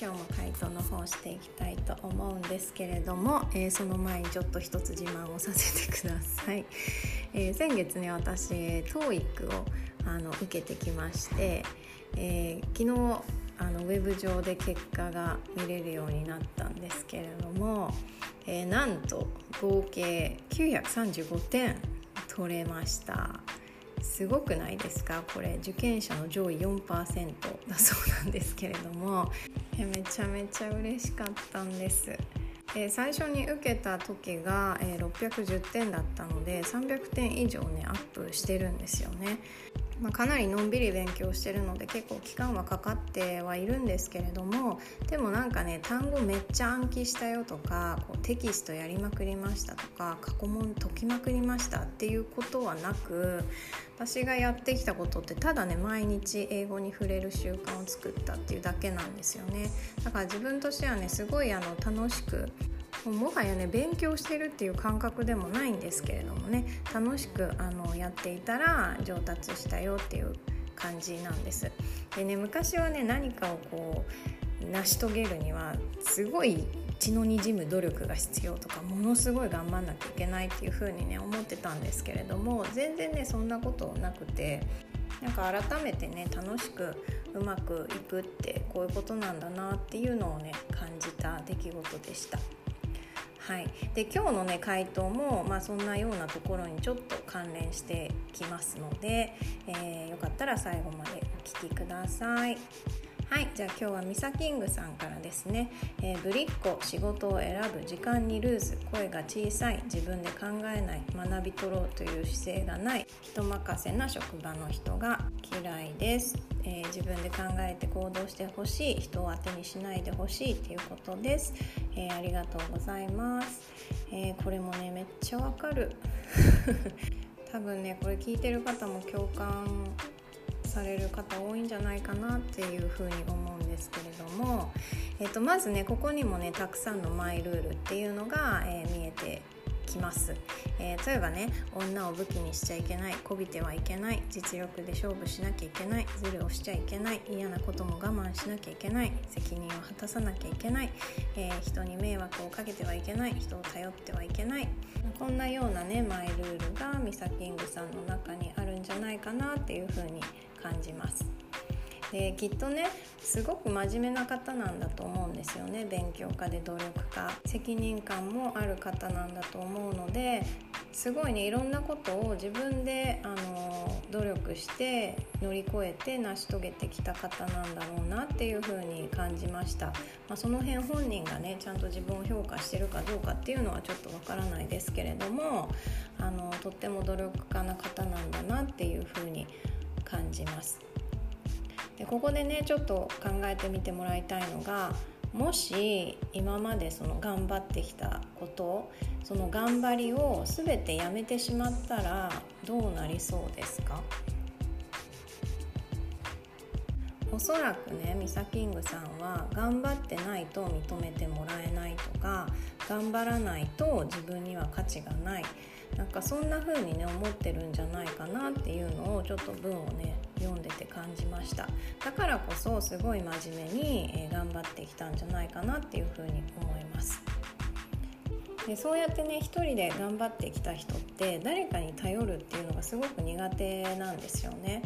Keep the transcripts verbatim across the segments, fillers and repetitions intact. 今日も回答の方していきたいと思うんですけれども、えー、その前にちょっと一つ自慢をさせてください。えー、先月ね、私 トーイック をあの受けてきまして、えー、昨日あのウェブ上で結果が見れるようになったんですけれども、えー、なんと合計きゅうひゃくさんじゅうごてん取れました。すごくないですか？これ受験者の上位 よんパーセント だそうなんですけれども、えめちゃめちゃ嬉しかったんです。えー、最初に受けた時が、えー、ろっぴゃくじゅってんだったのでさんびゃくてん以上ねアップしてるんですよね。まあ、かなりのんびり勉強してるので結構期間はかかってはいるんですけれども、でもなんかね、単語めっちゃ暗記したよとか、こうテキストやりまくりましたとか、過去問解きまくりましたっていうことはなく、私がやってきたことってただね、毎日英語に触れる習慣を作ったっていうだけなんですよね。だから自分としてはね、すごいあの楽しく、もはやね勉強してるっていう感覚でもないんですけれどもね、楽しくあのやっていたら上達したよっていう感じなんです。でね、昔はね、何かをこう成し遂げるにはすごい血のにじむ努力が必要とか、ものすごい頑張んなきゃいけないっていう風にね思ってたんですけれども、全然ねそんなことなくて、なんか改めてね、楽しくうまくいくってこういうことなんだなっていうのをね感じた出来事でした。はい、で今日の、ね、回答も、まあ、そんなようなところにちょっと関連してきますので、えー、よかったら最後までお聞きください。はい、じゃあ今日はミサキングさんからですね、えー、ぶりっ子、仕事を選ぶ、時間にルーズ、声が小さい、自分で考えない、学び取ろうという姿勢がない、人任せな職場の人が嫌いです。えー、自分で考えて行動してほしい、人を当てにしないでほしいということです。えー、ありがとうございます。えー、これもねめっちゃわかる多分ねこれ聞いてる方も共感される方多いんじゃないかなっていうふうに思うんですけれども、えー、とまずねここにもねたくさんのマイルールっていうのが、えー、見えてきます。えー、例えばね、女を武器にしちゃいけない、媚びてはいけない、実力で勝負しなきゃいけない、ズルをしちゃいけない、嫌なことも我慢しなきゃいけない、責任を果たさなきゃいけない、えー、人に迷惑をかけてはいけない、人を頼ってはいけない、こんなようなねマイルールがミサキングさんの中にあるんじゃないかなっていうふうに感じます。できっとねすごく真面目な方なんだと思うんですよね。勉強家で努力家、責任感もある方なんだと思うので、すごいねいろんなことを自分であの努力して乗り越えて成し遂げてきた方なんだろうなっていう風に感じました。まあ、その辺本人がねちゃんと自分を評価してるかどうかっていうのはちょっとわからないですけれども、あのとっても努力家な方なんだなっていう風に感じます。でここでねちょっと考えてみてもらいたいのが、もし今までその頑張ってきたこと、その頑張りを全てやめてしまったらどうなりそうですか？おそらくねミサキングさんは頑張ってないと認めてもらえないとか、頑張らないと自分には価値がない、なんかそんな風にね思ってるんじゃないかなっていうのをちょっと文をね読んでて感じました。だからこそすごい真面目に頑張ってきたんじゃないかなっていう風に思います。でそうやってね一人で頑張ってきた人って誰かに頼るっていうのがすごく苦手なんですよね。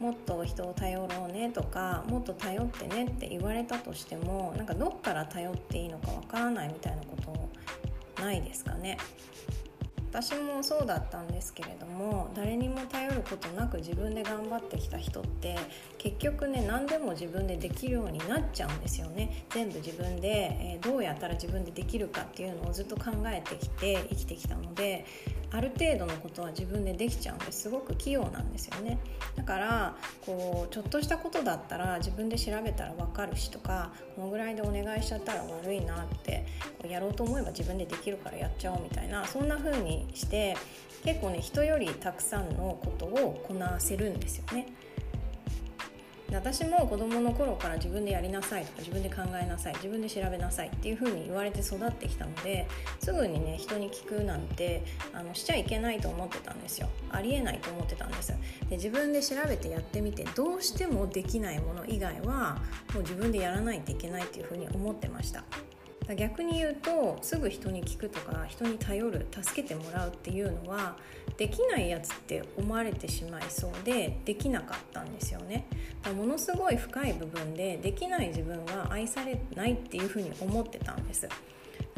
もっと人を頼ろうねとか、もっと頼ってねって言われたとしても、なんかどっから頼っていいのかわからないみたいなことないですかね。私もそうだったんですけれども、誰にも頼ることなく自分で頑張ってきた人って結局ね何でも自分でできるようになっちゃうんですよね。全部自分で、えー、どうやったら自分でできるかっていうのをずっと考えてきて生きてきたので、ある程度のことは自分でできちゃうんです。すごく器用なんですよね。だからこうちょっとしたことだったら自分で調べたら分かるしとか、このぐらいでお願いしちゃったら悪いなって、こうやろうと思えば自分でできるからやっちゃおうみたいな、そんな風にして結構ね人よりたくさんのことをこなせるんですよね。私も子供の頃から自分でやりなさいとか、自分で考えなさい、自分で調べなさいっていう風に言われて育ってきたので、すぐにね人に聞くなんてあのしちゃいけないと思ってたんですよ。ありえないと思ってたんです。自分で調べてやってみてどうしてもできないもの以外はもう自分でやらないといけないっていうふうに思ってました。逆に言うとすぐ人に聞くとか人に頼る、助けてもらうっていうのはできないやつって思われてしまいそうでできなかったんですよね。だものすごい深い部分でできない自分は愛されないっていうふうに思ってたんです。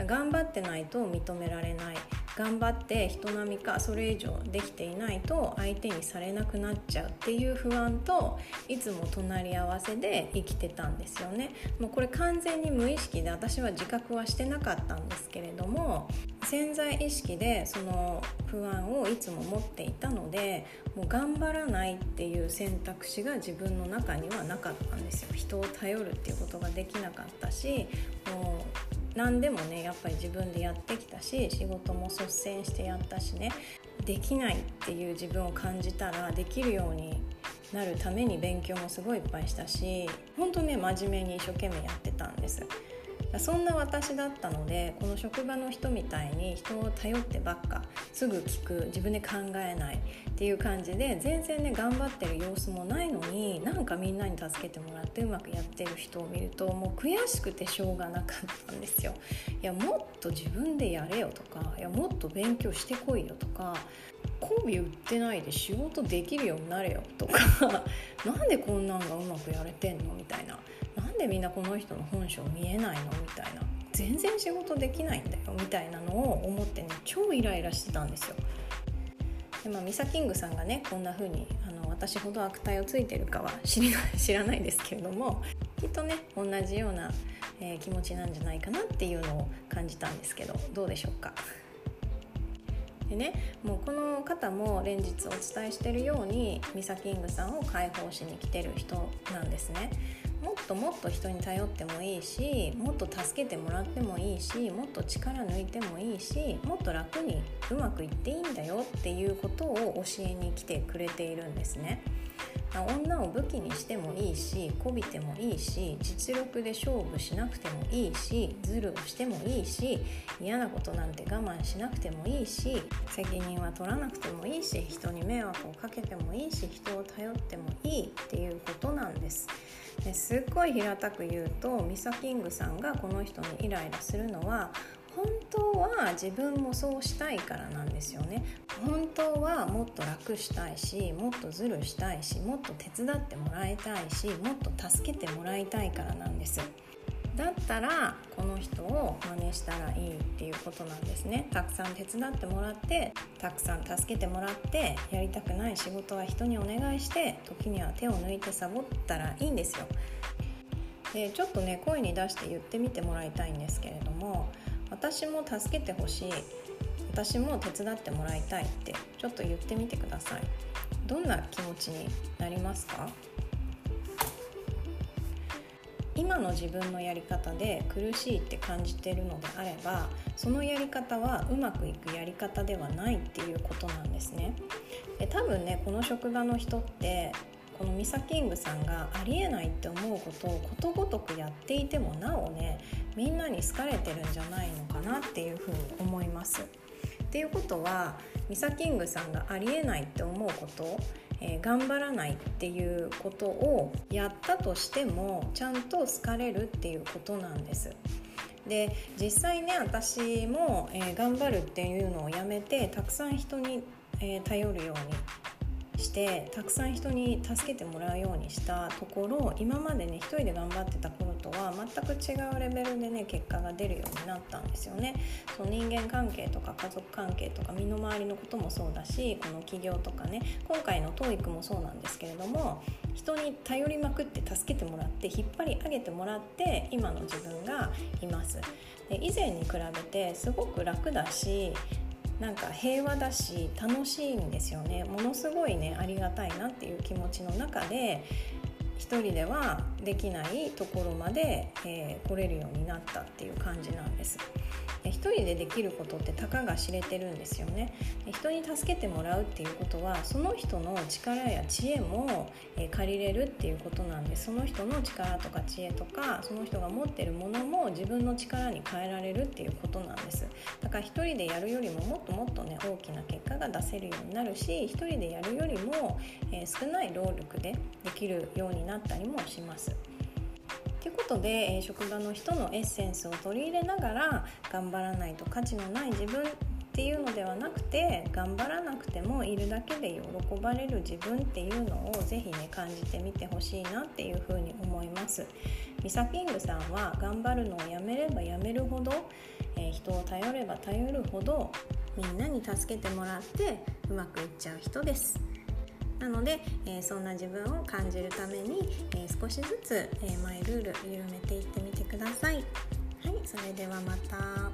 頑張ってないと認められない、頑張って人並みかそれ以上できていないと相手にされなくなっちゃうっていう不安といつも隣り合わせで生きてたんですよね。もうこれ完全に無意識で私は自覚はしてなかったんですけれども潜在意識でその不安をいつも持っていたのでもう頑張らないっていう選択肢が自分の中にはなかったんですよ。人を頼るっていうことができなかったしもう何でもねやっぱり自分でやってきたし仕事も率先してやったしねできないっていう自分を感じたらできるようになるために勉強もすごいいっぱいしたし本当ね真面目に一生懸命やってたんです。そんな私だったのでこの職場の人みたいに人を頼ってばっかすぐ聞く自分で考えないっていう感じで全然ね頑張ってる様子もないのになんかみんなに助けてもらってうまくやってる人を見るともう悔しくてしょうがなかったんですよ。いやもっと自分でやれよとかいやもっと勉強してこいよとか媚び売ってないで仕事できるようになれよとかなんでこんなんがうまくやれてんのみたいななんでみんなこの人の本性見えないのみたいな全然仕事できないんだよみたいなのを思ってね超イライラしてたんですよ。で、まあ、ミサキングさんがねこんな風にあの私ほど悪態をついてるかは知りない、知らないですけれどもきっとね同じような、えー、気持ちなんじゃないかなっていうのを感じたんですけどどうでしょうか。でね、もうこの方も連日お伝えしているようにミサキングさんを解放しに来てる人なんですね。もっともっと人に頼ってもいいしもっと助けてもらってもいいしもっと力抜いてもいいしもっと楽にうまくいっていいんだよっていうことを教えに来てくれているんですね。女を武器にしてもいいし媚びてもいいし実力で勝負しなくてもいいしズルをしてもいいし嫌なことなんて我慢しなくてもいいし責任は取らなくてもいいし人に迷惑をかけてもいいし人を頼ってもいいっていうことなんです。ですっごい平たく言うとミサキングさんがこの人にイライラするのは本当は自分もそうしたいからなんですよね。本当はもっと楽したいしもっとズルしたいしもっと手伝ってもらいたいしもっと助けてもらいたいからなんです。だったらこの人を真似したらいいっていうことなんですね。たくさん手伝ってもらってたくさん助けてもらってやりたくない仕事は人にお願いして時には手を抜いてサボったらいいんですよ。でちょっとね声に出して言ってみてもらいたいんですけれども私も助けてほしい、私も手伝ってもらいたいってちょっと言ってみてください。どんな気持ちになりますか？今の自分のやり方で苦しいって感じているのであればそのやり方はうまくいくやり方ではないっていうことなんですね。で多分ねこの職場の人ってこのミサキングさんがありえないって思うことをことごとくやっていてもなおねみんなに好かれてるんじゃないのかなっていうふうに思います。っていうことはミサキングさんがありえないって思うこと、えー、頑張らないっていうことをやったとしてもちゃんと好かれるっていうことなんです。で実際ね私も、えー、頑張るっていうのをやめてたくさん人に、えー、頼るようにしてたくさん人に助けてもらうようにしたところ今までね一人で頑張ってた頃とは全く違うレベルでね結果が出るようになったんですよね。その人間関係とか家族関係とか身の回りのこともそうだしこの起業とかね今回のトーイックもそうなんですけれども人に頼りまくって助けてもらって引っ張り上げてもらって今の自分がいます。で以前に比べてすごく楽だしなんか平和だし楽しいんですよね。ものすごいねありがたいなっていう気持ちの中で一人ではできないところまで、えー、来れるようになったっていう感じなんです。で、一人でできることってたかが知れてるんですよね。で、人に助けてもらうっていうことはその人の力や知恵も、えー、借りれるっていうことなんで、その人の力とか知恵とかその人が持ってるものも自分の力に変えられるっていうことなんです。だから一人でやるよりももっともっとね、大きな結果が出せるようになるし、一人でやるよりも、えー、少ない労力でできるようになったりもします。ということで、職場の人のエッセンスを取り入れながら、頑張らないと価値のない自分っていうのではなくて、頑張らなくてもいるだけで喜ばれる自分っていうのをぜひね、感じてみてほしいなっていうふうに思います。ミサキングさんは、頑張るのをやめればやめるほど、えー、人を頼れば頼るほどみんなに助けてもらってうまくいっちゃう人です。なので、えー、そんな自分を感じるために、えー、少しずつ、えー、マイルール緩めていってみてください。はい、それではまた。